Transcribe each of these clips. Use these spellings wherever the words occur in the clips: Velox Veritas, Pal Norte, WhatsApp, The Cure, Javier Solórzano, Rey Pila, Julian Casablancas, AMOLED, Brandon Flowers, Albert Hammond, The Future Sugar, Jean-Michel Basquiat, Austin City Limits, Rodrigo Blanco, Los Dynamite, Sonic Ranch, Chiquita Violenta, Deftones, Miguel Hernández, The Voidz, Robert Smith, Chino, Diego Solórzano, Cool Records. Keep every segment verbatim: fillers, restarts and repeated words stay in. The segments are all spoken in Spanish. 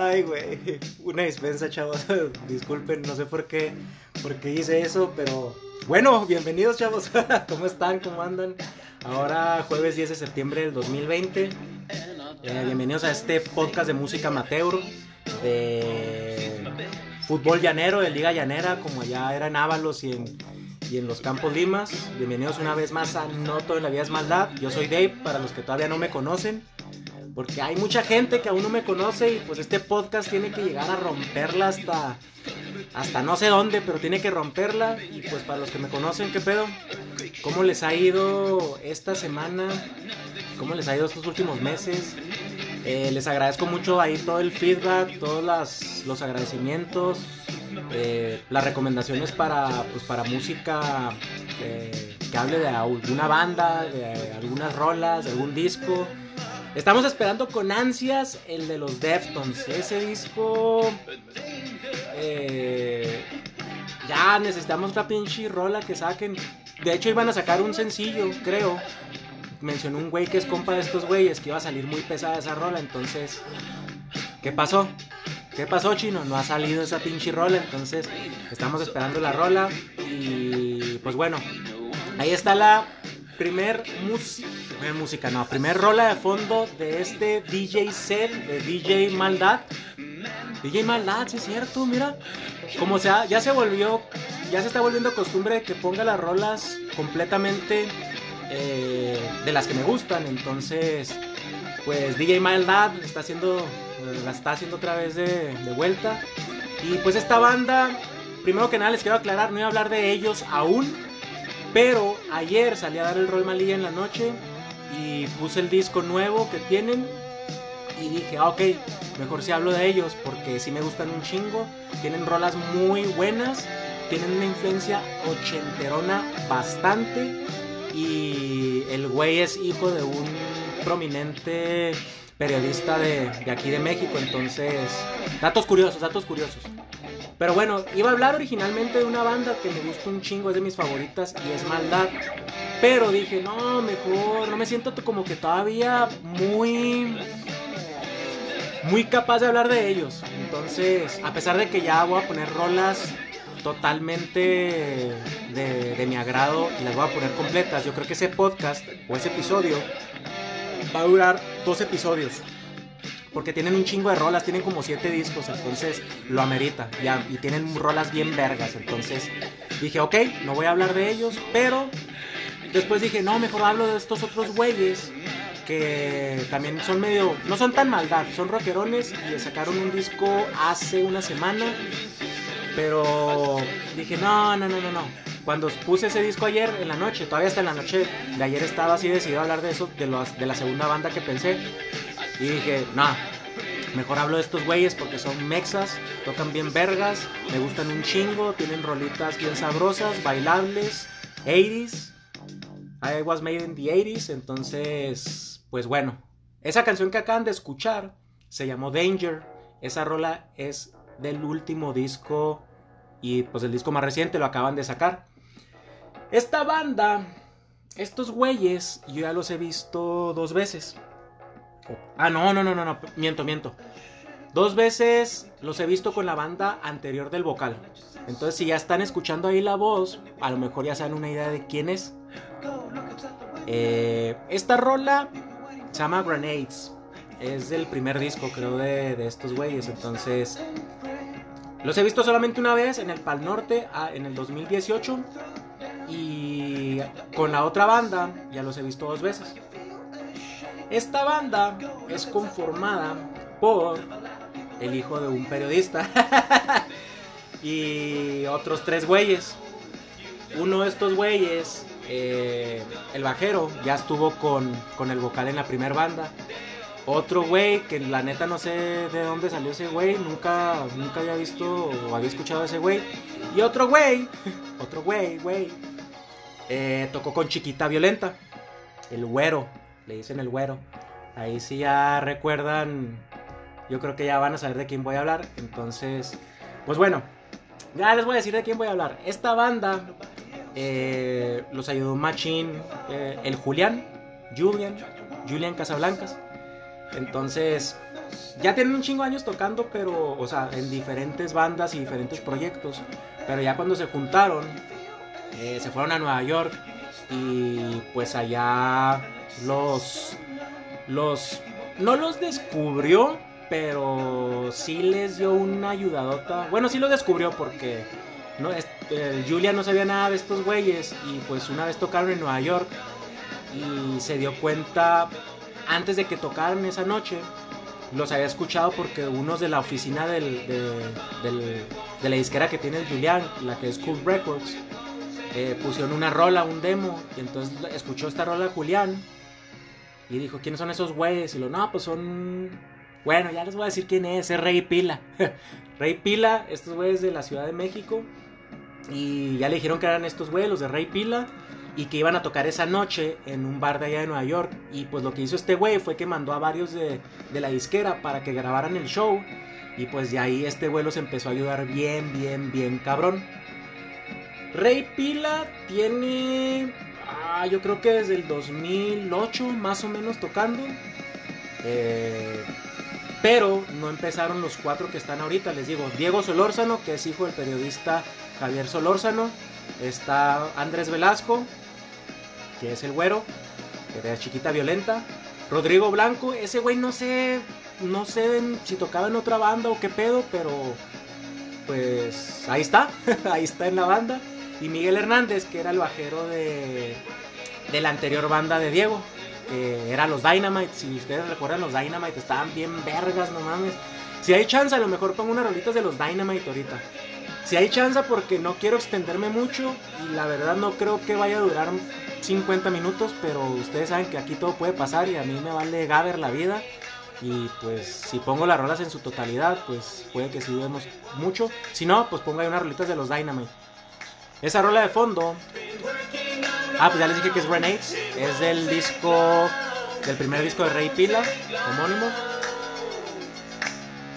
Ay, güey, una dispensa, chavos. Disculpen, no sé por qué, por qué hice eso, pero... Bueno, bienvenidos, chavos. ¿Cómo están? ¿Cómo andan? Ahora, jueves diez de septiembre del dos mil veinte. Eh, bienvenidos a este podcast de música amateur, de fútbol llanero, de liga llanera, como allá era en Ávalos y en, y en los Campos Limas. Bienvenidos una vez más a No Todo en la Vida es Maldad. Yo soy Dave, para los que todavía no me conocen. Porque hay mucha gente que aún no me conoce y pues este podcast tiene que llegar a romperla hasta hasta no sé dónde, pero tiene que romperla. Y pues para los que me conocen, ¿qué pedo? ¿Cómo les ha ido esta semana? ¿Cómo les ha ido estos últimos meses? Eh, les agradezco mucho ahí todo el feedback, todos las, los agradecimientos, eh, las recomendaciones para, pues, para música eh, que hable de alguna banda, de algunas rolas, de algún disco. Estamos esperando con ansias el de los Deftones. Ese disco... Eh, ya necesitamos una pinche rola que saquen. De hecho iban a sacar un sencillo, creo. Mencionó un güey que es compa de estos güeyes que iba a salir muy pesada esa rola. Entonces... ¿Qué pasó? ¿Qué pasó, Chino? No ha salido esa pinche rola. Entonces estamos esperando la rola. Y pues bueno, ahí está la... Primer música, eh, música, no, primer rola de fondo de este D J set, de D J Maldad. D J Maldad, sí es cierto, mira. Como sea, ya se volvió, ya se está volviendo costumbre de que ponga las rolas completamente eh, de las que me gustan. Entonces, pues D J Maldad está haciendo, la está haciendo otra vez de, de vuelta. Y pues esta banda, primero que nada les quiero aclarar, no voy a hablar de ellos aún. Pero ayer salí a dar el rol malilla en la noche y puse el disco nuevo que tienen y dije, ah, ok, mejor si hablo de ellos porque sí me gustan un chingo. Tienen rolas muy buenas, tienen una influencia ochenterona bastante y el güey es hijo de un prominente periodista de, de aquí de México, entonces, datos curiosos, datos curiosos. Pero bueno, iba a hablar originalmente de una banda que me gusta un chingo, es de mis favoritas y es Maldad. Pero dije, no, mejor, no me siento como que todavía muy, muy capaz de hablar de ellos. Entonces, a pesar de que ya voy a poner rolas totalmente de, de mi agrado y las voy a poner completas, yo creo que ese podcast o ese episodio va a durar dos episodios. Porque tienen un chingo de rolas, tienen como siete discos, entonces lo amerita, ya, y tienen rolas bien vergas, entonces dije, ok, no voy a hablar de ellos, pero después dije, no, mejor hablo de estos otros güeyes, que también son medio, no son tan Maldad, son rockerones, y sacaron un disco hace una semana, pero dije, no, no, no, no, no. Cuando puse ese disco ayer en la noche, todavía hasta en la noche de ayer estaba así decidido a hablar de eso, de, los, de la segunda banda que pensé. Y dije, no, nah, mejor hablo de estos güeyes porque son mexas, tocan bien vergas, me gustan un chingo, tienen rolitas bien sabrosas, bailables, ochentas. I was made in the ochentas, entonces, pues bueno. Esa canción que acaban de escuchar se llamó Danger. Esa rola es del último disco y pues el disco más reciente lo acaban de sacar. Esta banda, estos güeyes, yo ya los he visto dos veces. Ah, no, no, no, no, no, miento, miento. Dos veces los he visto con la banda anterior del vocal. Entonces, si ya están escuchando ahí la voz, a lo mejor ya se dan una idea de quién es. Eh, esta rola se llama Grenades. Es el primer disco, creo, de, de estos güeyes. Entonces, los he visto solamente una vez en el Pal Norte, en el dos mil dieciocho. Y con la otra banda ya los he visto dos veces. Esta banda es conformada por el hijo de un periodista y otros tres güeyes. Uno de estos güeyes, eh, el bajero, ya estuvo con, con el vocal en la primer banda. Otro güey, que la neta no sé de dónde salió ese güey, nunca, nunca había visto o había escuchado a ese güey. Y otro güey, otro güey, güey, eh, tocó con Chiquita Violenta, el güero. Le dicen el güero. Ahí sí ya recuerdan. Yo creo que ya van a saber de quién voy a hablar. Entonces, pues bueno, ya les voy a decir de quién voy a hablar. Esta banda eh, los ayudó Machín, eh, el Julian Julian Julian Casablancas. Entonces, ya tienen un chingo de años tocando, pero, o sea, en diferentes bandas y diferentes proyectos. Pero ya cuando se juntaron, eh, se fueron a Nueva York y pues allá los, los, no los descubrió, pero sí les dio una ayudadota. Bueno, sí los descubrió porque no, este, Julian no sabía nada de estos güeyes y pues una vez tocaron en Nueva York y se dio cuenta antes de que tocaran esa noche. Los había escuchado porque unos de la oficina del, de, del, de la disquera que tiene el Julian, la que es Cool Records, eh, pusieron una rola, un demo, y entonces escuchó esta rola de Julian y dijo, ¿quiénes son esos güeyes? Y lo, no, pues son... Bueno, ya les voy a decir quién es, es Rey Pila. Rey Pila, estos güeyes de la Ciudad de México, y ya le dijeron que eran estos güeyes, los de Rey Pila, y que iban a tocar esa noche en un bar de allá de Nueva York. Y pues lo que hizo este güey fue que mandó a varios de, de la disquera para que grabaran el show. Y pues de ahí este güey los empezó a ayudar bien, bien, bien cabrón. Rey Pila tiene, ah, yo creo que desde el dos mil ocho más o menos tocando, eh, pero no empezaron los cuatro que están ahorita. Les digo, Diego Solórzano, que es hijo del periodista Javier Solórzano. Está Andrés Velasco, que es el güero, que era Chiquita Violenta. Rodrigo Blanco, ese güey no sé, no sé si tocaba en otra banda o qué pedo, pero pues ahí está, ahí está en la banda. Y Miguel Hernández, que era el bajero de, de la anterior banda de Diego, que era Los Dynamite. Si ustedes recuerdan, Los Dynamite estaban bien vergas, no mames. Si hay chance, a lo mejor pongo unas rolitas de Los Dynamite ahorita. Si hay chance, porque no quiero extenderme mucho y la verdad no creo que vaya a durar cincuenta minutos, pero ustedes saben que aquí todo puede pasar y a mí me vale gaber la vida. Y pues si pongo las rolas en su totalidad, pues puede que sí vemos mucho. Si no, pues pongo ahí unas rolitas de Los Dynamite. Esa rola de fondo, ah, pues ya les dije que es Grenades, es del disco, del primer disco de Rey Pila, homónimo.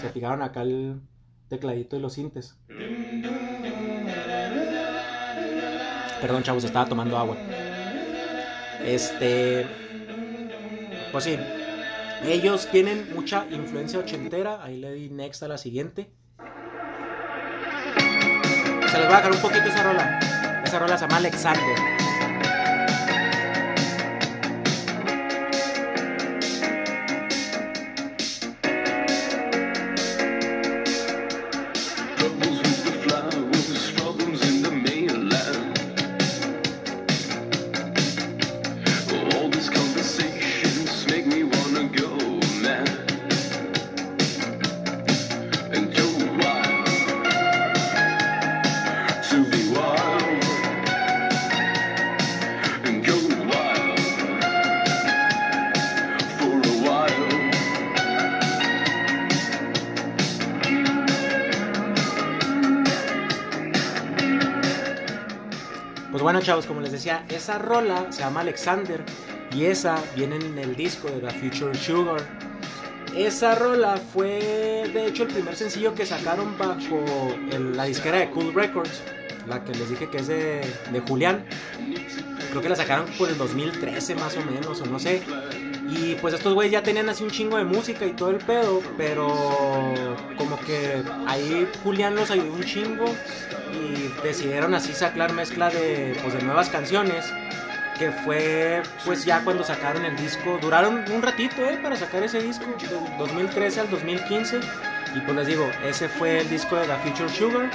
Se fijaron acá el tecladito y los sintes. Perdón, chavos, estaba tomando agua. Este, pues sí, ellos tienen mucha influencia ochentera. Ahí le di next a la siguiente. Se les va a dejar un poquito esa rola. Esa rola se llama Alexander. Bueno, chavos, como les decía, esa rola se llama Alexander y esa viene en el disco de The Future Sugar. Esa rola fue de hecho el primer sencillo que sacaron bajo el, la disquera de Cool Records, la que les dije que es de, de Julian. Creo que la sacaron por el dos mil trece más o menos, o no sé. Y pues estos güeyes ya tenían así un chingo de música y todo el pedo, pero como que ahí Julian los ayudó un chingo y decidieron así sacar mezcla de, pues, de nuevas canciones, que fue pues ya cuando sacaron el disco. Duraron un ratito eh, para sacar ese disco, del dos mil trece al dos mil quince, y pues les digo, ese fue el disco de The Future Sugar.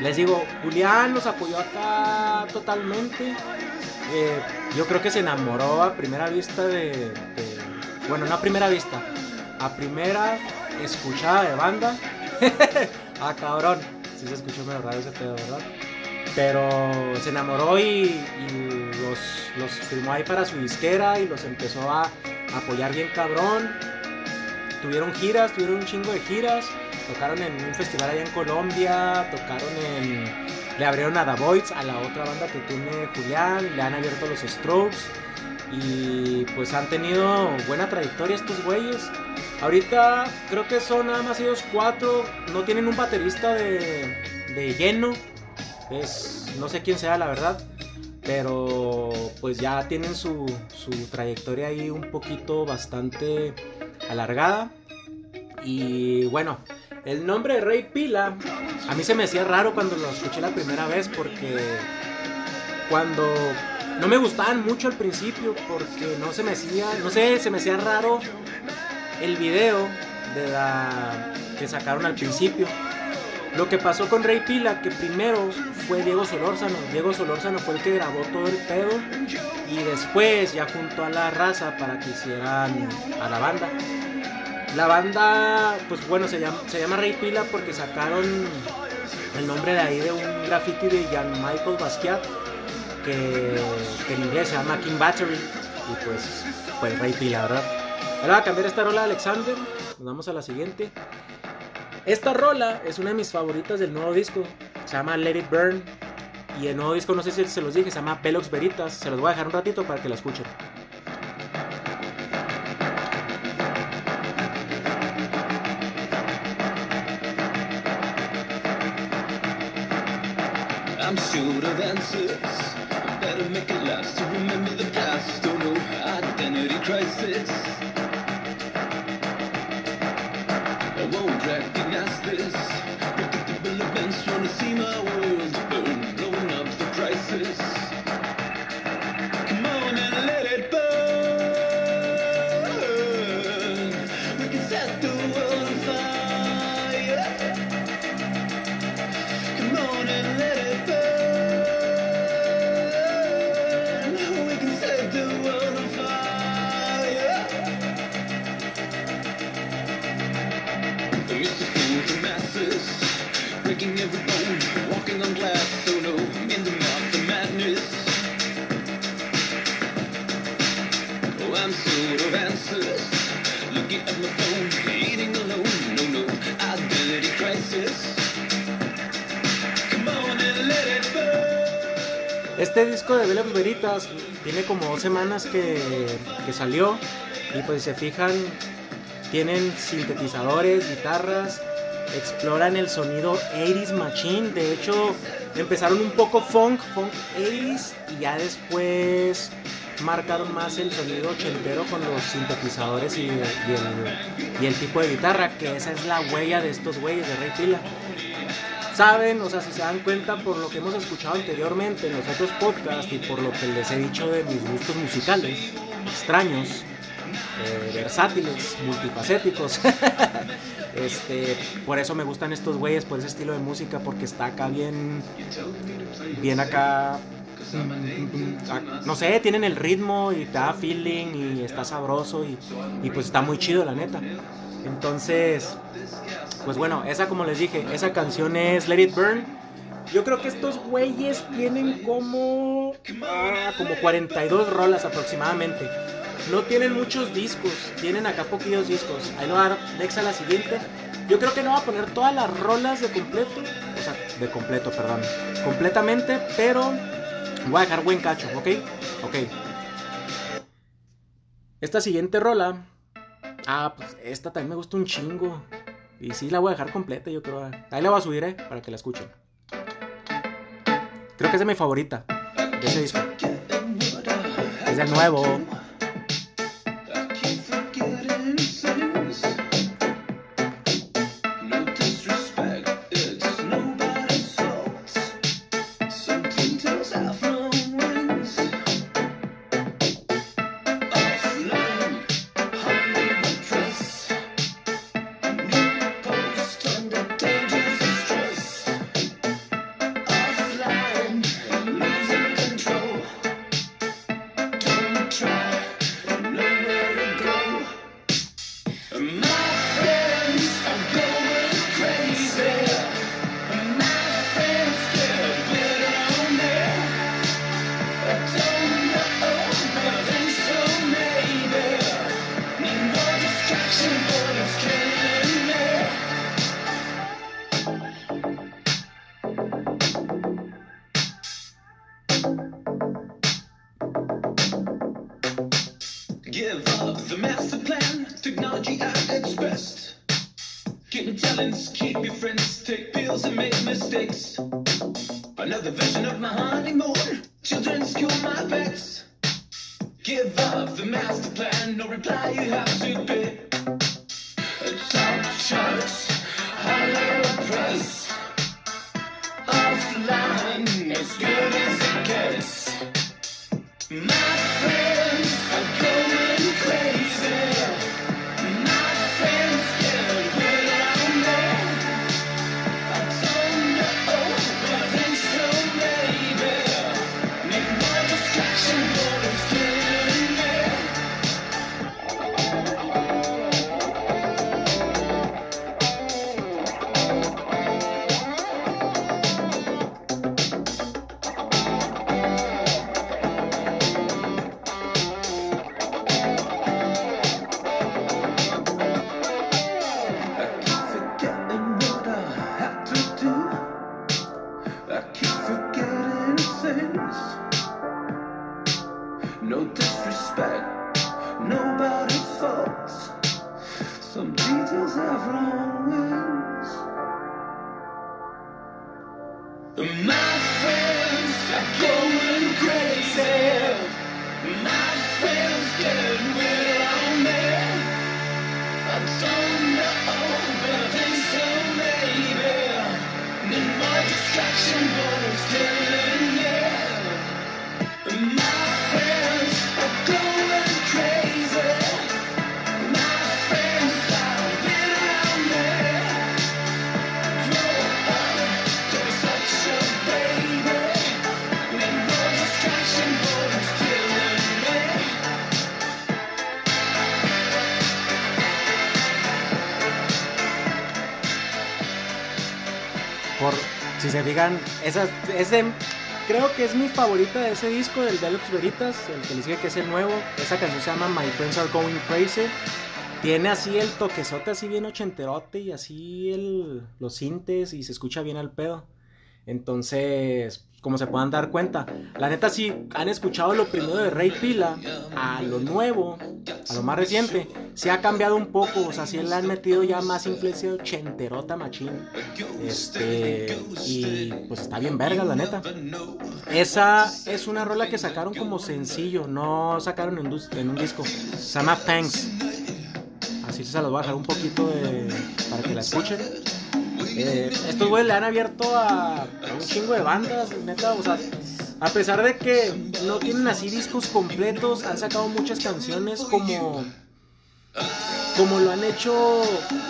Les digo, Julian los apoyó acá totalmente. Eh, yo creo que se enamoró a primera vista de, de... Bueno, no a primera vista, a primera escuchada de banda. Ah, cabrón, sí se escuchó medio raro ese pedo, ¿verdad? Pero se enamoró y, y los, los firmó ahí para su disquera y los empezó a apoyar bien cabrón. Tuvieron giras, tuvieron un chingo de giras. Tocaron en un festival allá en Colombia, tocaron en... Le abrieron a The Voidz, a la otra banda que tiene Julian, le han abierto los Strokes. Y pues han tenido buena trayectoria estos güeyes. Ahorita creo que son nada más ellos cuatro, no tienen un baterista de, de lleno. Es, no sé quién sea la verdad, pero pues ya tienen su, su trayectoria ahí un poquito bastante alargada. Y bueno, el nombre de Rey Pila a mí se me hacía raro cuando lo escuché la primera vez, porque cuando no me gustaban mucho al principio, porque no se me hacía, no sé, se me hacía raro el video de la que sacaron al principio. Lo que pasó con Rey Pila, que primero fue Diego Solórzano. Diego Solórzano fue el que grabó todo el pedo y después ya juntó a la raza para que hicieran a la banda. La banda, pues bueno, se llama, se llama Rey Pila porque sacaron el nombre de ahí de un graffiti de Jean-Michel Basquiat, que, que en inglés se llama King Battery, y pues, pues Rey Pila, ¿verdad? Ahora va a cambiar esta rola de Alexander, nos vamos a la siguiente. Esta rola es una de mis favoritas del nuevo disco, se llama Let It Burn. Y el nuevo disco, no sé si se los dije, se llama Velox Veritas. Se los voy a dejar un ratito para que la escuchen. I'm short of answers, better make it last to remember the past. Don't know, identity crisis, I won't recognize this. Predictable events, trying to see my world burn, blowing up the crisis. Come on and let it burn, we can set the world on fire. Come on and let it burn, we can set the world on fire. They used to fool the masses, breaking every bone, walking on glass. So no, I'm in the mouth, the madness. Oh, I'm sort of answers, looking at my phone, eating alone. No, no, identity crisis. Este disco de Velox Veritas tiene como dos semanas que, que salió, y pues si se fijan tienen sintetizadores, guitarras, exploran el sonido eighties machine. De hecho empezaron un poco funk, funk eighties, y ya después marcaron más el sonido ochentero con los sintetizadores y, y, el, y el tipo de guitarra, que esa es la huella de estos güeyes de Rey Pila. Saben, o sea, si se dan cuenta por lo que hemos escuchado anteriormente en los otros podcasts y por lo que les he dicho de mis gustos musicales extraños, eh, versátiles, multifacéticos, este, por eso me gustan estos güeyes, por ese estilo de música, porque está acá bien, bien acá, no sé, tienen el ritmo y te da feeling y está sabroso y, y pues está muy chido, la neta. Entonces, pues bueno, esa, como les dije, esa canción es Let It Burn. Yo creo que estos güeyes tienen como ah, como cuarenta y dos rolas aproximadamente. No tienen muchos discos, tienen acá poquillos discos. Ahí lo va a dar Lex a la siguiente. Yo creo que no va a poner todas las rolas de completo, o sea, de completo, perdón, completamente, pero voy a dejar buen cacho, ¿ok? Ok. Esta siguiente rola, ah, pues esta también me gusta un chingo. Y sí, la voy a dejar completa, yo creo. Ahí la voy a subir, eh, para que la escuchen. Creo que es de mi favorita de ese disco. Es de nuevo. Give up the master plan, no reply you have to be. It's sharks under a price offline, as good as it gets. My friends are going crazy. My friends get away down there. I don't know, but I think so maybe. Make more distraction, but it's killing me. I keep forgetting what I had to do. I keep forgetting things. No disrespect, nobody's fault. Some details have long wings. My friends are going crazy. My friends get weird on me. I don't know, but I think so maybe. Need more distraction, but it's killing me. My friends are going crazy. My friends are weird on me. Grow up, don't be such a baby. Need more distraction, but it's killing me. Por, si se fijan, esa, ese, creo que es mi favorita de ese disco del Velox Veritas, el que les dije que es el nuevo. Esa canción se llama My Friends Are Going Crazy. Tiene así el toquezote así bien ochenterote y así el, los sintes, y se escucha bien al pedo. Entonces, como se puedan dar cuenta, la neta si han escuchado lo primero de Rey Pila a lo nuevo, a lo más reciente, se ha cambiado un poco, o sea, sí le han metido ya más influencia ochenterota machín. Este, y pues está bien verga, la neta. Esa es una rola que sacaron como sencillo, no sacaron en un, en un disco. Se llama Thanks. Así se los voy a dejar un poquito de, para que la escuchen. Eh, estos güeyes le han abierto a, a un chingo de bandas, neta, o sea, a pesar de que no tienen así discos completos, han sacado muchas canciones como, como lo han hecho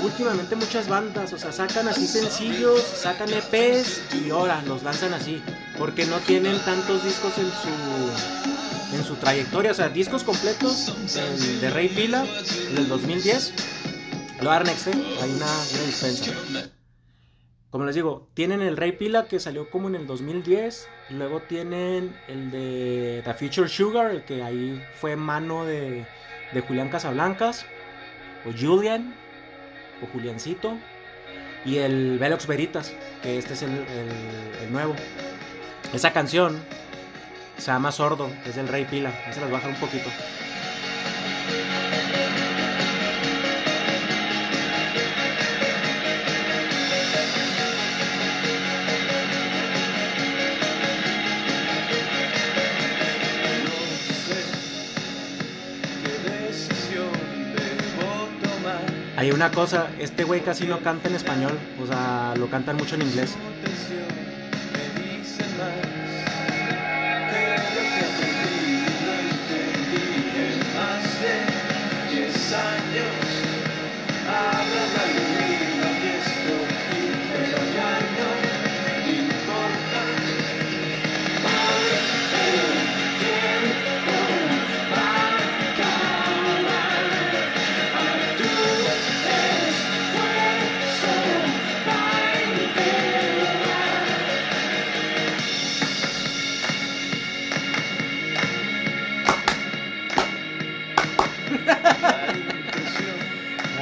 últimamente muchas bandas, o sea, sacan así sencillos, sacan E Pes y ahora los lanzan así, porque no tienen tantos discos en su, en su trayectoria, o sea, discos completos el de Rey Pila, en el dos mil diez, lo Arnex, hay una, una dispensa. Como les digo, tienen el Rey Pila que salió como en el dos mil diez. Luego tienen el de The Future Sugar, el que ahí fue mano de, de Julian Casablancas. O Julian. O Juliancito. Y el Velox Veritas, que este es el, el, el nuevo. Esa canción se llama Sordo, es del Rey Pila. Ahí se las baja un poquito. Hay una cosa, este güey casi no canta en español, o sea, lo cantan mucho en inglés.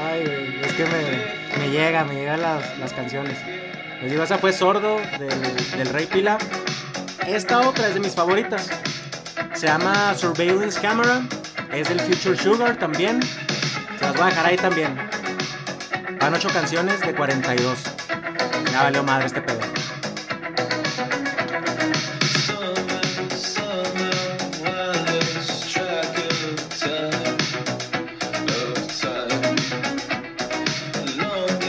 Ay, güey, es que me, me llega, me llegan las, las canciones. Les digo, esa fue Sordo del, del Rey Pila. Esta otra es de mis favoritas. Se llama Surveillance Camera. Es del Future Sugar también. Se las voy a dejar ahí también. Van ocho canciones de cuarenta y dos. Ya valió madre este pedo. Track of time, of time, long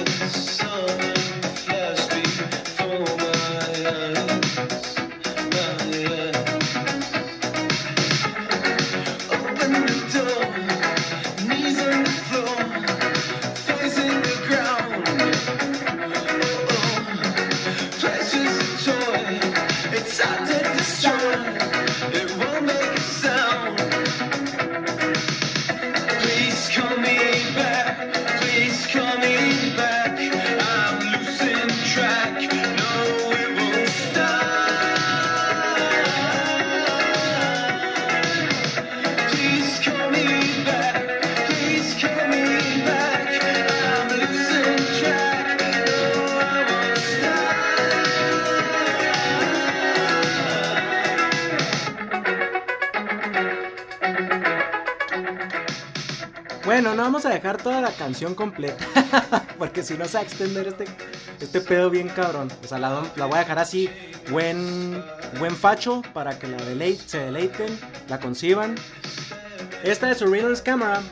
Bueno, no vamos a dejar toda la canción completa, porque si no se va a extender este, este pedo bien cabrón. O sea, la, la voy a dejar así, buen, buen facho, para que la deleite, se deleiten, la conciban. Esta de Surveillance Camera,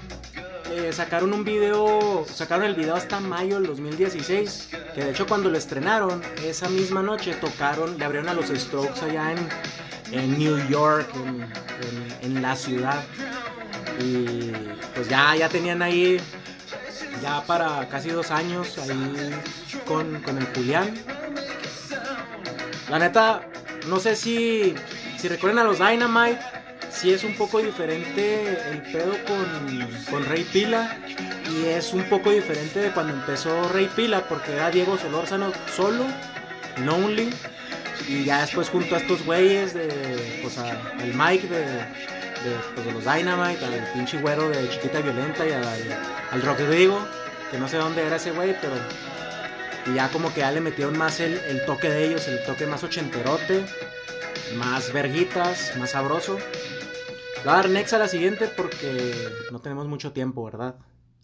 eh, sacaron un video, sacaron el video hasta mayo del dos mil dieciséis, que de hecho cuando lo estrenaron, esa misma noche tocaron, le abrieron a los Strokes allá en, en New York, en, en, en la ciudad. Y pues ya, ya tenían ahí, ya para casi dos años ahí con, con el Julián. La neta, no sé si, si recuerden a los Dynamite, si es un poco diferente el pedo con, con Rey Pila. Y es un poco diferente de cuando empezó Rey Pila, porque era Diego Solórzano solo, lonely. Y ya después junto a estos güeyes, de, pues a, al Mike de... De, pues de los Dynamite, al pinche güero de Chiquita Violenta y al, al Rodrigo, que no sé dónde era ese güey, pero y ya como que ya le metieron más el, el toque de ellos, el toque más ochenterote, más verguitas, más sabroso. Voy a dar next a la siguiente porque no tenemos mucho tiempo, ¿verdad?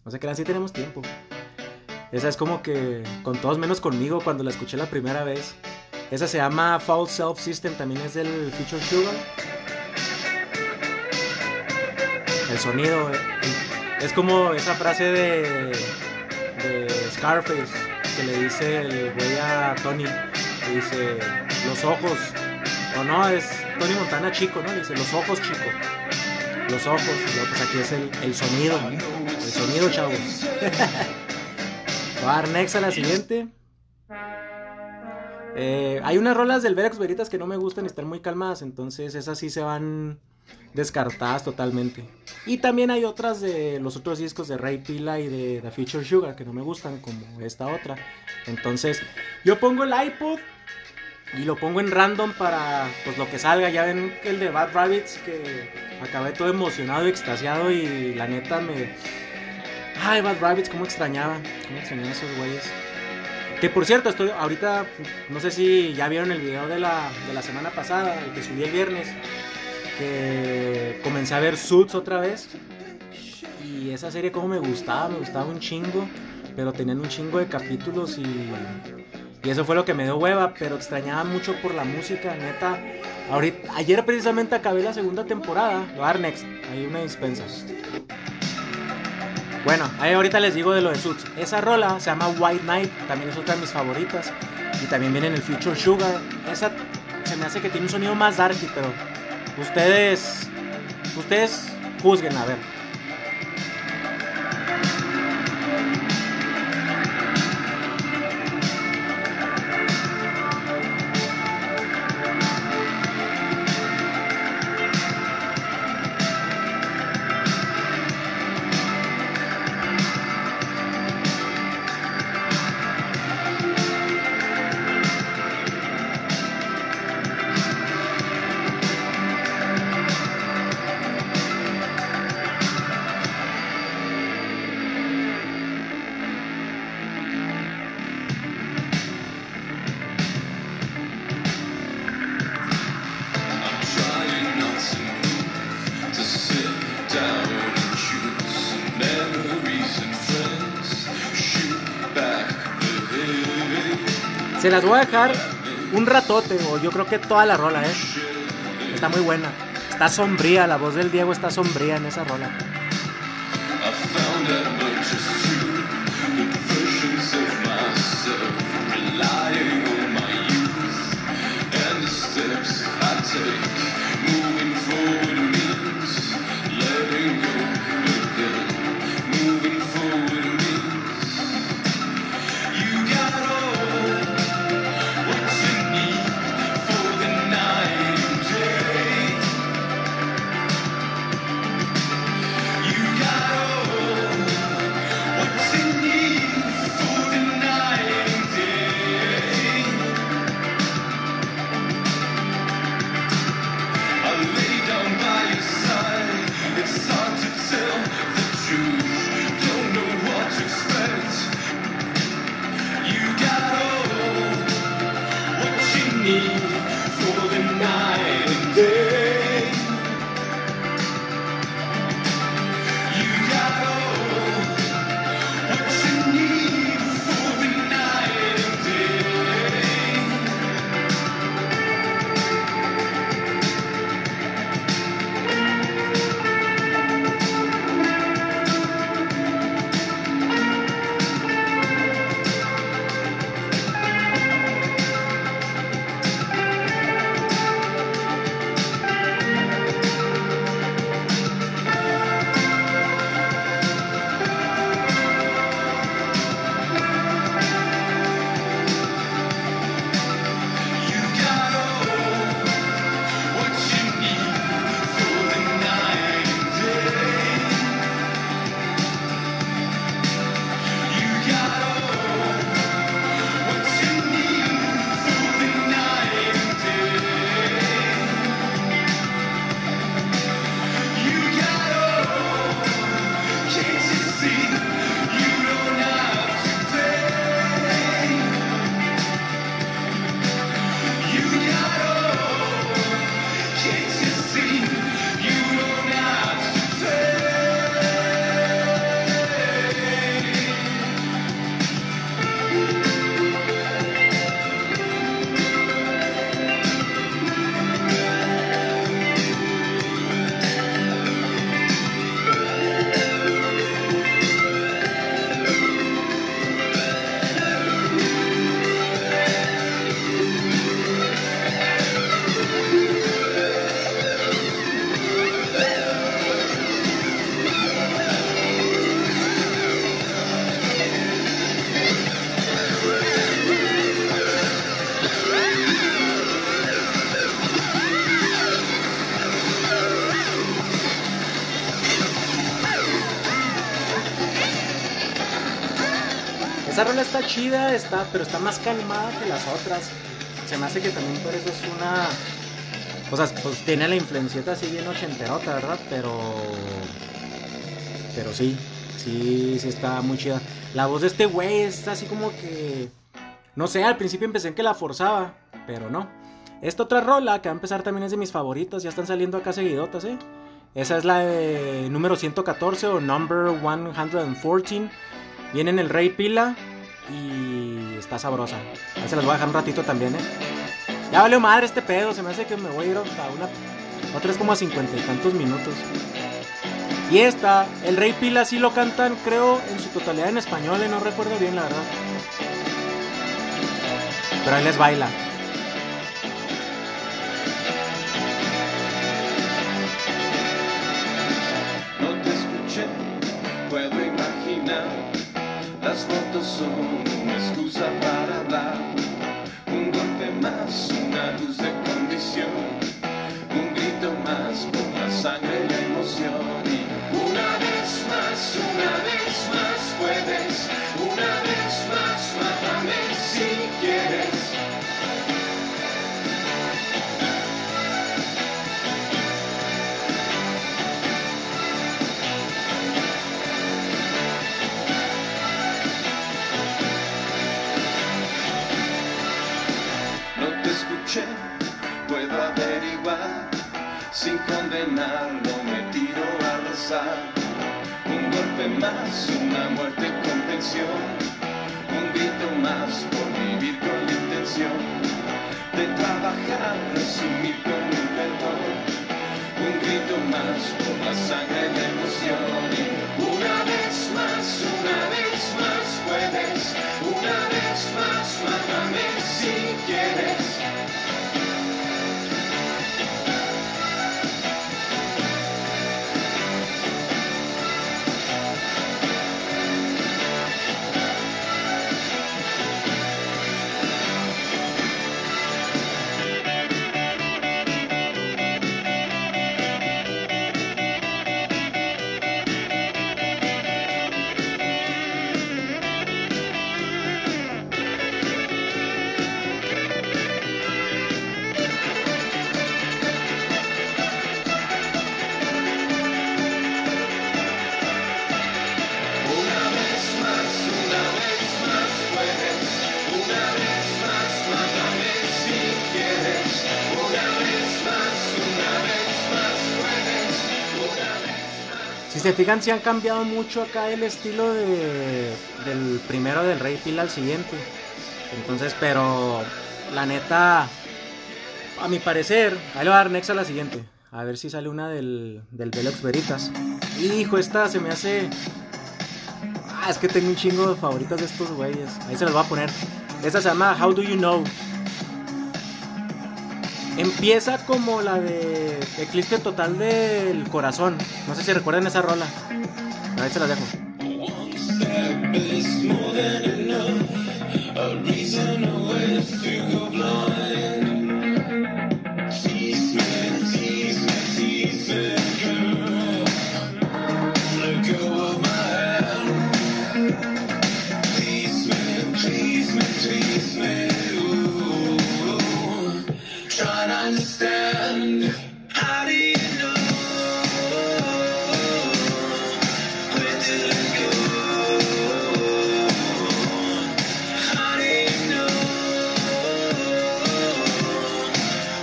No sé qué, así tenemos tiempo. Esa es como que con todos menos conmigo cuando la escuché la primera vez. Esa se llama Foul Self System, también es del Future Sugar. El sonido es como esa frase de, de Scarface que le dice el güey a Tony, le dice los ojos, o no, es Tony Montana chico, ¿no? Le dice los ojos chico, los ojos, y pues aquí es el, el sonido, ¿no? El sonido, chavos. Voy a dar next a la siguiente. Eh, hay unas rolas del Velox Veritas que no me gustan y están muy calmadas, entonces esas sí se van descartadas totalmente. Y también hay otras de los otros discos de Rey Pila y de The Future Sugar que no me gustan, como esta otra. Entonces yo pongo el iPod y lo pongo en random para pues lo que salga. Ya ven el de Bad Rabbits, que acabé todo emocionado y extasiado, y la neta me... Ay, Bad Rabbits, cómo extrañaba Cómo extrañaba esos güeyes. Que por cierto, estoy ahorita, no sé si ya vieron el video de la, de la semana pasada, el que subí el viernes, que comencé a ver Suits otra vez, y esa serie como me gustaba, me gustaba un chingo, pero tenían un chingo de capítulos y, y eso fue lo que me dio hueva, pero extrañaba mucho por la música, neta. Ahorita, ayer precisamente acabé la segunda temporada, lo voy a dar next, hay una dispensa. Bueno, ahí ahorita les digo de lo de Suits. Esa rola se llama White Knight, también es otra de mis favoritas, y también viene en el Future Sugar. Esa se me hace que tiene un sonido más darky, pero Ustedes, ustedes juzguen, a ver. Se las voy a dejar un ratote, o yo creo que toda la rola, ¿eh? Está muy buena. Está sombría, la voz del Diego está sombría en esa rola. Esa rola está chida, está, pero está más calmada que las otras. Se me hace que también por eso es una... O sea, pues tiene la influencieta así bien ochenterota, ¿verdad? Pero... Pero sí, sí, sí está muy chida. La voz de este güey es así como que... No sé, al principio empecé en que la forzaba, pero no. Esta otra rola que va a empezar también es de mis favoritas, ya están saliendo acá seguidotas, ¿eh? Esa es la de número ciento catorce o number ciento catorce. Viene en el Rey Pila y está sabrosa. Ahí se las voy a dejar un ratito también, ¿eh? Ya valió madre este pedo, se me hace que me voy a ir hasta una... Otra es como a cincuenta y tantos minutos. Y esta, el Rey Pila sí lo cantan, creo, en su totalidad en español, ¿eh? No recuerdo bien, la verdad. Pero ahí les baila. Puedo imaginar, las fotos son una excusa para hablar. Un golpe más, una luz de condición, un grito más por la sangre y la emoción. Y una vez más, una vez más puedes, una vez más mátame si quieres. Puedo averiguar, sin condenarlo me tiro a rezar. Un golpe más, una muerte con tensión, un grito más por vivir con la intención de trabajar, resumir con un perdón. Un grito más por la sangre y la emoción. Y una vez más, una vez más puedes, una vez más mátame si quieres. Si se fijan, si han cambiado mucho acá el estilo de, del primero del Rey Pila al siguiente. Entonces, pero la neta, a mi parecer, ahí le voy a dar next a la siguiente. A ver si sale una del, del Velox Veritas. Hijo, esta se me hace... Ah, es que tengo un chingo de favoritas de estos güeyes. Ahí se las voy a poner. Esta se llama How Do You Know. Empieza como la de Eclipse Total del Corazón. No sé si recuerdan esa rola. A ver, se la dejo. One step is more than enough. A reason always to go blind. Tease me, tease me, tease me, girl. Let go of my hand. Tease me, tease me, tease me. Try to understand. How do you know when to let go? How do you know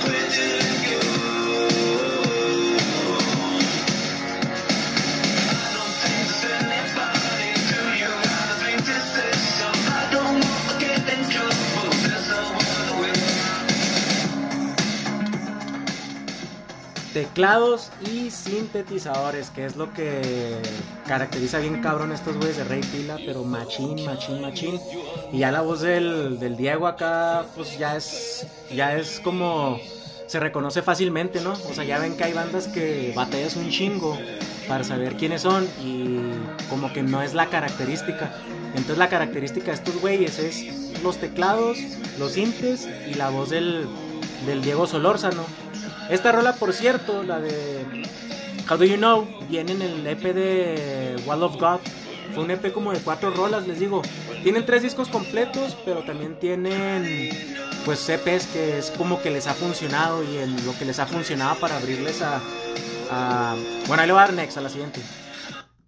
when to let go? I don't think there's anybody to you. I don't think this is so. I don't want to get in trouble. There's no other way. Teclados y sintetizadores, que es lo que caracteriza bien cabrón a estos güeyes de Rey Pila, pero machín, machín, machín. Y ya la voz del, del Diego acá, pues ya es, ya es como se reconoce fácilmente, ¿no? O sea, ya ven que hay bandas que batallas un chingo para saber quiénes son y como que no es la característica. Entonces la característica de estos güeyes es los teclados, los sintes y la voz del, del Diego Solórzano. Esta rola, por cierto, la de How Do You Know, viene en el E P de Wall of God. Fue un E P como de cuatro rolas, les digo. Tienen tres discos completos, pero también tienen pues E Pes que es como que les ha funcionado, y el, lo que les ha funcionado para abrirles a, a... Bueno, ahí le voy a dar next a la siguiente.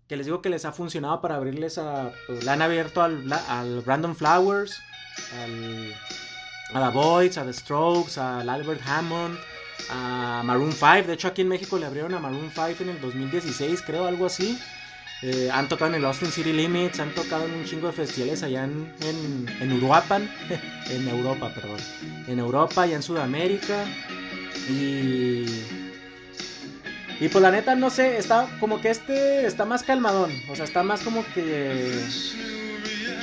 Que les digo que les ha funcionado para abrirles a... Pues, le han abierto al, al Brandon Flowers, al, a The Voidz, a The Strokes, al Albert Hammond, a Maroon Five. De hecho, aquí en México le abrieron a Maroon Five en el dos mil dieciséis, creo, algo así. Eh, han tocado en el Austin City Limits, han tocado en un chingo de festivales allá en, en, en Uruapan, en Europa, perdón, en Europa y en Sudamérica. Y, y pues la neta, no sé, está como que este está más calmadón, o sea, está más como que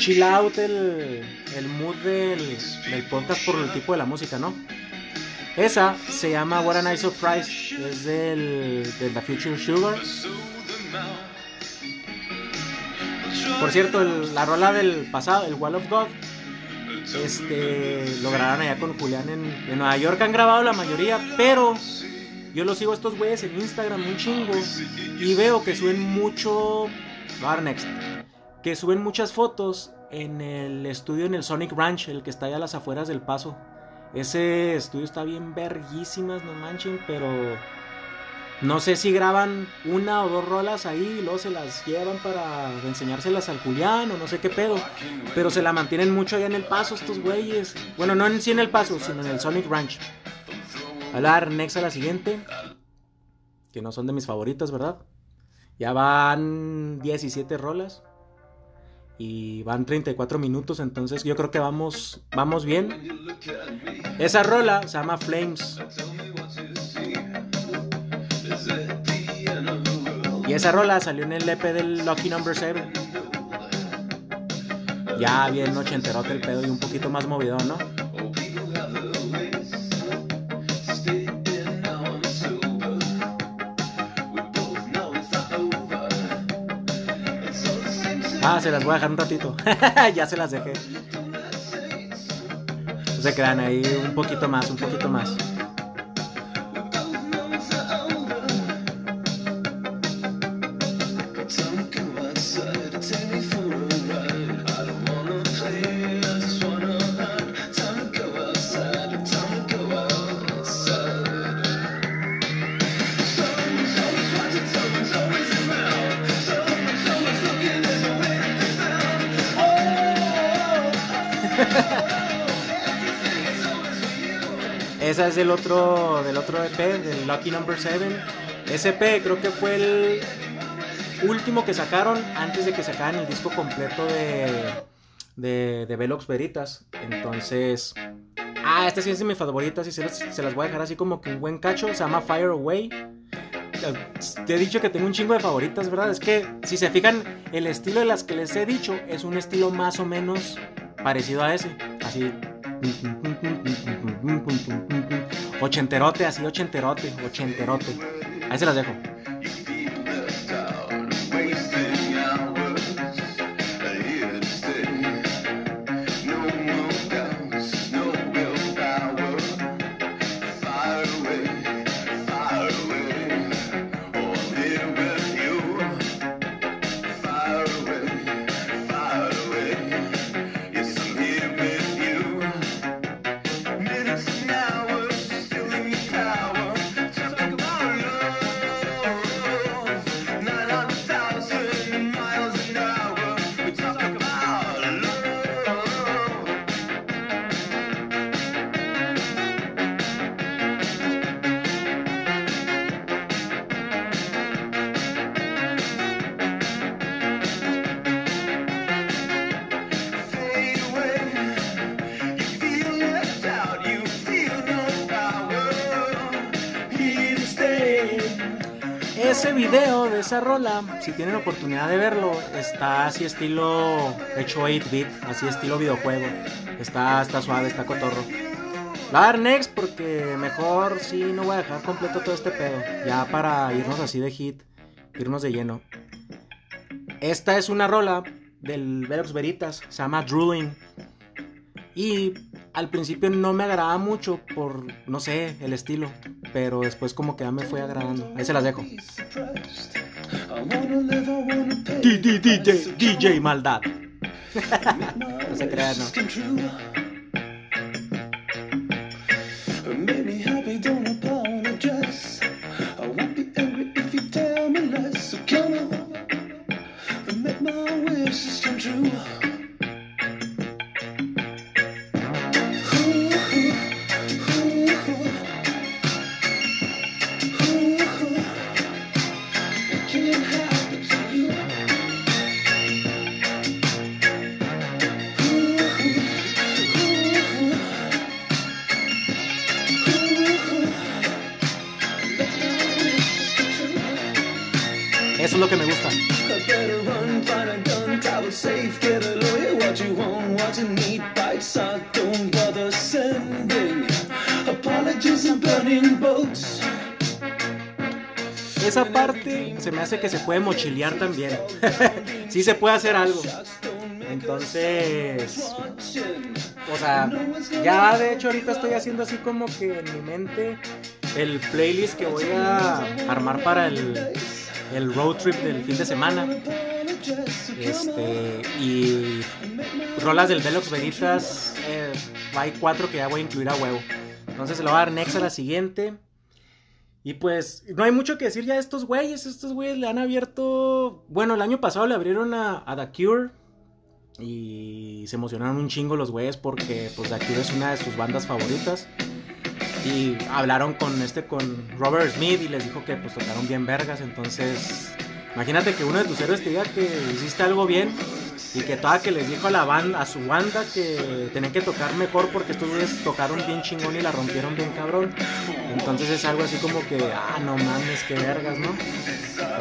chill out el, el mood del, del podcast por el tipo de la música, ¿no? Esa se llama What a Nice Surprise, es del, del The Future Sugar. Por cierto, el, la rola del pasado, el Wall of God, este, lo grabaron allá con Julián en, en Nueva York. Han grabado la mayoría, pero yo los sigo a estos güeyes en Instagram un chingo y veo que suben mucho Bar Next, que suben muchas fotos en el estudio en el Sonic Ranch, el que está allá a las afueras del Paso. Ese estudio está bien verguísimas, no manchen, pero no sé si graban una o dos rolas ahí y luego se las llevan para enseñárselas al Julián o no sé qué pedo, pero se la mantienen mucho allá en El Paso estos güeyes. Bueno, no en sí en El Paso, sino en el Sonic Ranch. A la next, a la siguiente, que no son de mis favoritas, ¿verdad? Ya van diecisiete rolas y van treinta y cuatro minutos, entonces yo creo que vamos vamos bien. Esa rola se llama Flames. Y esa rola salió en el E P del Lucky Number Seven. Ya bien ochenterote el pedo y un poquito más movido, ¿no? Ah, se las voy a dejar un ratito. Ya se las dejé. Se quedan ahí un poquito más, un poquito más. Esa es del otro, del otro E P, del Lucky Number Seven. Ese E P creo que fue el último que sacaron antes de que sacaran el disco completo de, de, de Velox Veritas. Entonces, ah, esta sí es de mis favoritas y se las, se las voy a dejar así como que un buen cacho. Se llama Fire Away. Te he dicho que tengo un chingo de favoritas, ¿verdad? Es que si se fijan, el estilo de las que les he dicho es un estilo más o menos parecido a ese, así ochenterote, así ochenterote, ochenterote. Ahí se las dejo. Ese video de esa rola, si tienen oportunidad de verlo, está así estilo hecho ocho bit, así estilo videojuego. Está, está suave, está cotorro. La voy a dar next porque mejor sí no voy a dejar completo todo este pedo. Ya para irnos así de hit, irnos de lleno. Esta es una rola del Velox Veritas, se llama Drooling. Y al principio no me agradaba mucho por, no sé, el estilo, pero después como que ya me fue agradando. Ahí se las dejo. D J Maldad. No se crean, no. Eso es lo que me gusta. Esa parte se me hace que se puede mochilear también. Sí se puede hacer algo. Entonces, o sea, ya de hecho ahorita estoy haciendo así como que en mi mente el playlist que voy a armar para el... el road trip del fin de semana, este, y rolas del Velox Veritas, eh, hay cuatro que ya voy a incluir a huevo. Entonces se lo voy a dar next a la siguiente. Y pues no hay mucho que decir ya de estos güeyes. Estos güeyes le han abierto, bueno, el año pasado le abrieron a, a The Cure, y se emocionaron un chingo los güeyes porque pues The Cure es una de sus bandas favoritas. Y hablaron con este, con Robert Smith, y les dijo que pues tocaron bien vergas. Entonces, imagínate que uno de tus héroes te diga que hiciste algo bien, y que toda que les dijo a la banda, a su banda, que tenían que tocar mejor porque estos güeyes tocaron bien chingón y la rompieron bien cabrón. Entonces es algo así como que, ah, no mames, qué vergas, ¿no?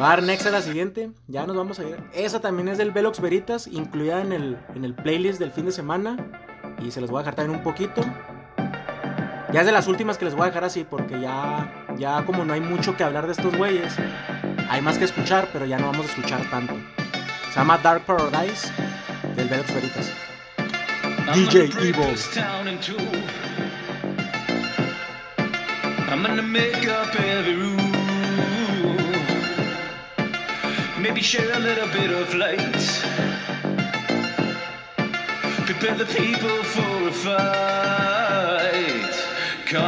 Va a dar next a la siguiente, ya nos vamos a ir. Esa también es del Velox Veritas, incluida en el, en el playlist del fin de semana, y se los voy a dejar también un poquito. Ya es de las últimas que les voy a dejar así, porque ya, ya como no hay mucho que hablar de estos güeyes, hay más que escuchar, pero ya no vamos a escuchar tanto. Se llama Dark Paradise, del Velox Veritas. D J Evil. Conquest,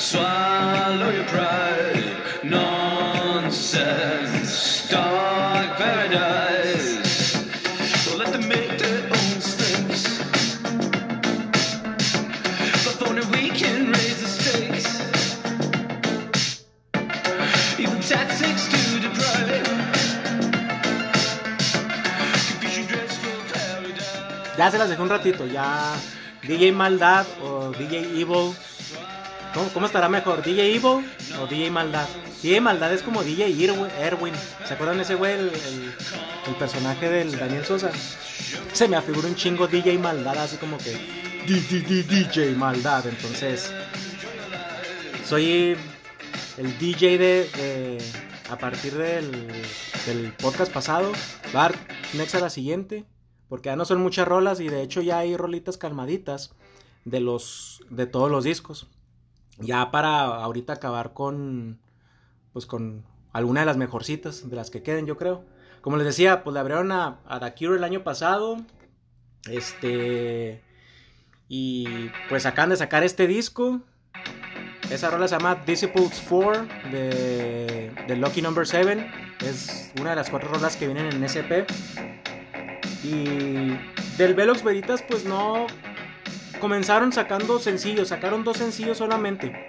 swallow your pride, nonsense, dark paradise. Well, let them make their own mistakes, but only we can raise the stakes. Even tactics to deprive it. Confusion, dreadful paradise. Ya se las dejé un ratito, ya. D J Maldad o D J Evil. ¿Cómo, ¿Cómo estará mejor? ¿D J Evil o D J Maldad? D J Maldad es como D J Erwin. ¿Se acuerdan de ese güey? El, el, el personaje del Daniel Sosa. Se me afigura un chingo D J Maldad, así como que D J Maldad. Entonces, soy el D J de, de a partir del, del podcast pasado. Bart, next a la siguiente. Porque ya no son muchas rolas, y de hecho ya hay rolitas calmaditas de los de todos los discos. Ya para ahorita acabar con, pues con alguna de las mejorcitas, de las que queden, yo creo. Como les decía, pues le abrieron a, a The Cure el año pasado. Este, y pues acaban de sacar este disco. Esa rola se llama Disciples cuatro de, de Lucky Number siete. Es una de las cuatro rolas que vienen en S P. Y del Velox Veritas pues no comenzaron sacando sencillos, sacaron dos sencillos solamente.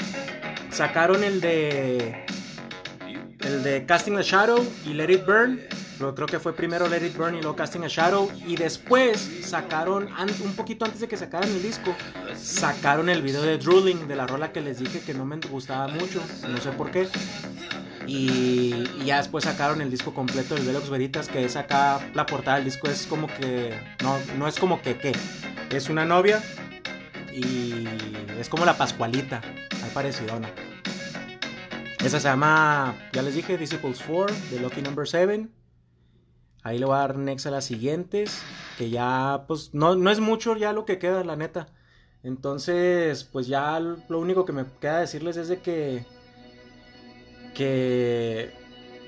Sacaron el de el de Casting a Shadow y Let It Burn. Pero creo que fue primero Let It Burn y luego Casting a Shadow, y después sacaron, un poquito antes de que sacaran el disco, sacaron el video de Drooling, de la rola que les dije que no me gustaba mucho, no sé por qué. Y, y ya después sacaron el disco completo del Velox Veritas, que es acá la portada del disco, es como que no, no es como que qué, es una novia y es como la Pascualita, hay parecidona. Esa se llama, ya les dije, Disciples cuatro de Lucky Number siete. Ahí le voy a dar next a las siguientes, que ya pues no, no es mucho ya lo que queda, la neta. Entonces pues ya lo único que me queda decirles es de que que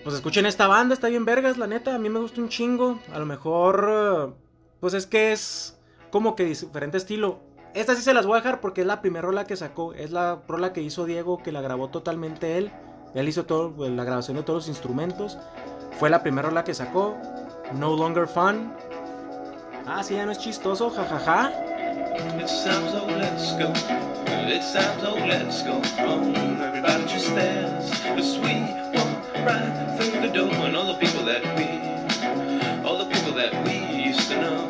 pues escuchen esta banda, está bien vergas, la neta, a mí me gusta un chingo. A lo mejor, pues es que es como que diferente estilo. Esta sí se las voy a dejar porque es la primera rola que sacó, es la rola que hizo Diego, que la grabó totalmente él. Él hizo todo, la grabación de todos los instrumentos. Fue la primera rola que sacó, No Longer Fun. Ah, sí, ya no es chistoso, jajaja. It's time so let's go, it's time so let's go home. Everybody just stares, cause we walk right through the door. And all the people that we, all the people that we used to know,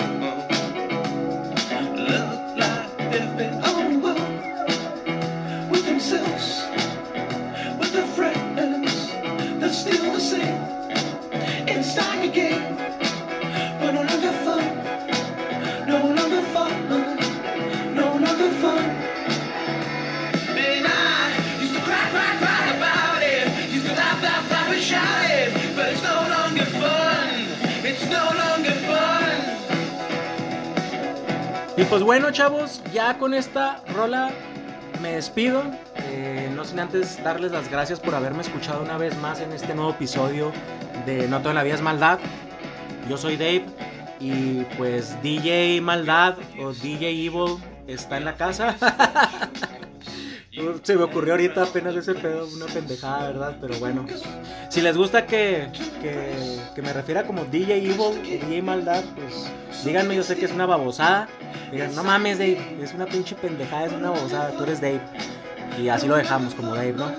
look like they've been overwhelmed with themselves, with their friends. They're still the same, it's time again, but no longer fun, no longer fun. Y pues bueno, chavos, ya con esta rola me despido, eh, no sin antes darles las gracias por haberme escuchado una vez más en este nuevo episodio de No Todo en la Vida es Maldad. Yo soy Dave y pues D J Maldad o D J Evil está en la casa. Se me ocurrió ahorita apenas ese pedo, una pendejada, ¿verdad? Pero bueno, si les gusta que, que, que me refiera como D J Evil o D J Maldad, pues díganme, yo sé que es una babosada. Digan, no mames, Dave, es una pinche pendejada, es una babosada, tú eres Dave. Y así lo dejamos, como Dave, ¿no?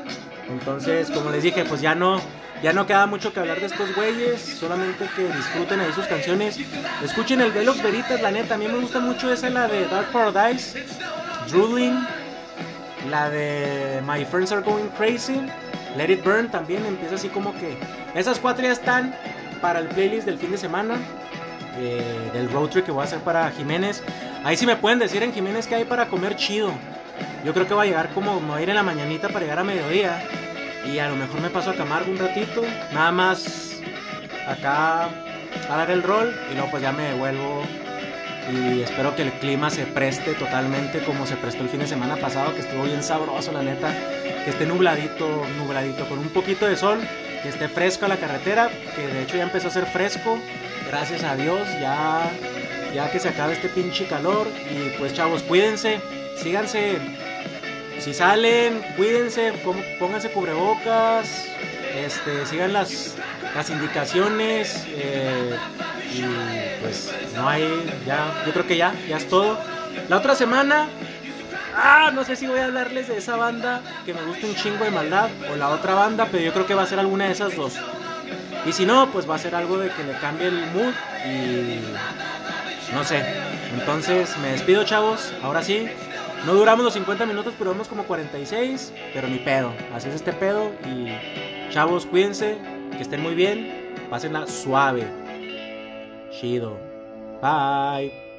Entonces, como les dije, pues ya no, ya no queda mucho que hablar de estos güeyes. Solamente que disfruten ahí sus canciones. Escuchen el Velox Veritas, la neta, a mí me gusta mucho esa, la de Dark Paradise, Drooling, la de My Friends Are Going Crazy, Let It Burn también empieza así como que... Esas cuatro ya están para el playlist del fin de semana, eh, del road trip que voy a hacer para Jiménez. Ahí sí me pueden decir en Jiménez que hay para comer chido. Yo creo que va a llegar como... me voy a ir en la mañanita para llegar a mediodía. Y a lo mejor me paso a Camargo un ratito, nada más acá a dar el rol. Y luego pues ya me devuelvo. Y espero que el clima se preste totalmente como se prestó el fin de semana pasado, que estuvo bien sabroso, la neta. Que esté nubladito, nubladito, con un poquito de sol, que esté fresco a la carretera, que de hecho ya empezó a ser fresco, gracias a Dios, ya, ya que se acabe este pinche calor. Y pues chavos, cuídense, síganse, si salen, cuídense, pónganse cubrebocas, este, sigan las, las indicaciones, eh, y pues no hay, ya, yo creo que ya, ya es todo. La otra semana, ah, no sé si voy a hablarles de esa banda que me gusta un chingo de Maldad o la otra banda, pero yo creo que va a ser alguna de esas dos. Y si no, pues va a ser algo de que le cambie el mood y no sé. Entonces me despido, chavos, ahora sí. No duramos los cincuenta minutos, pero vamos como cuarenta y seis, pero ni pedo, así es este pedo. Y chavos, cuídense, que estén muy bien, pásenla suave. Chido. Bye.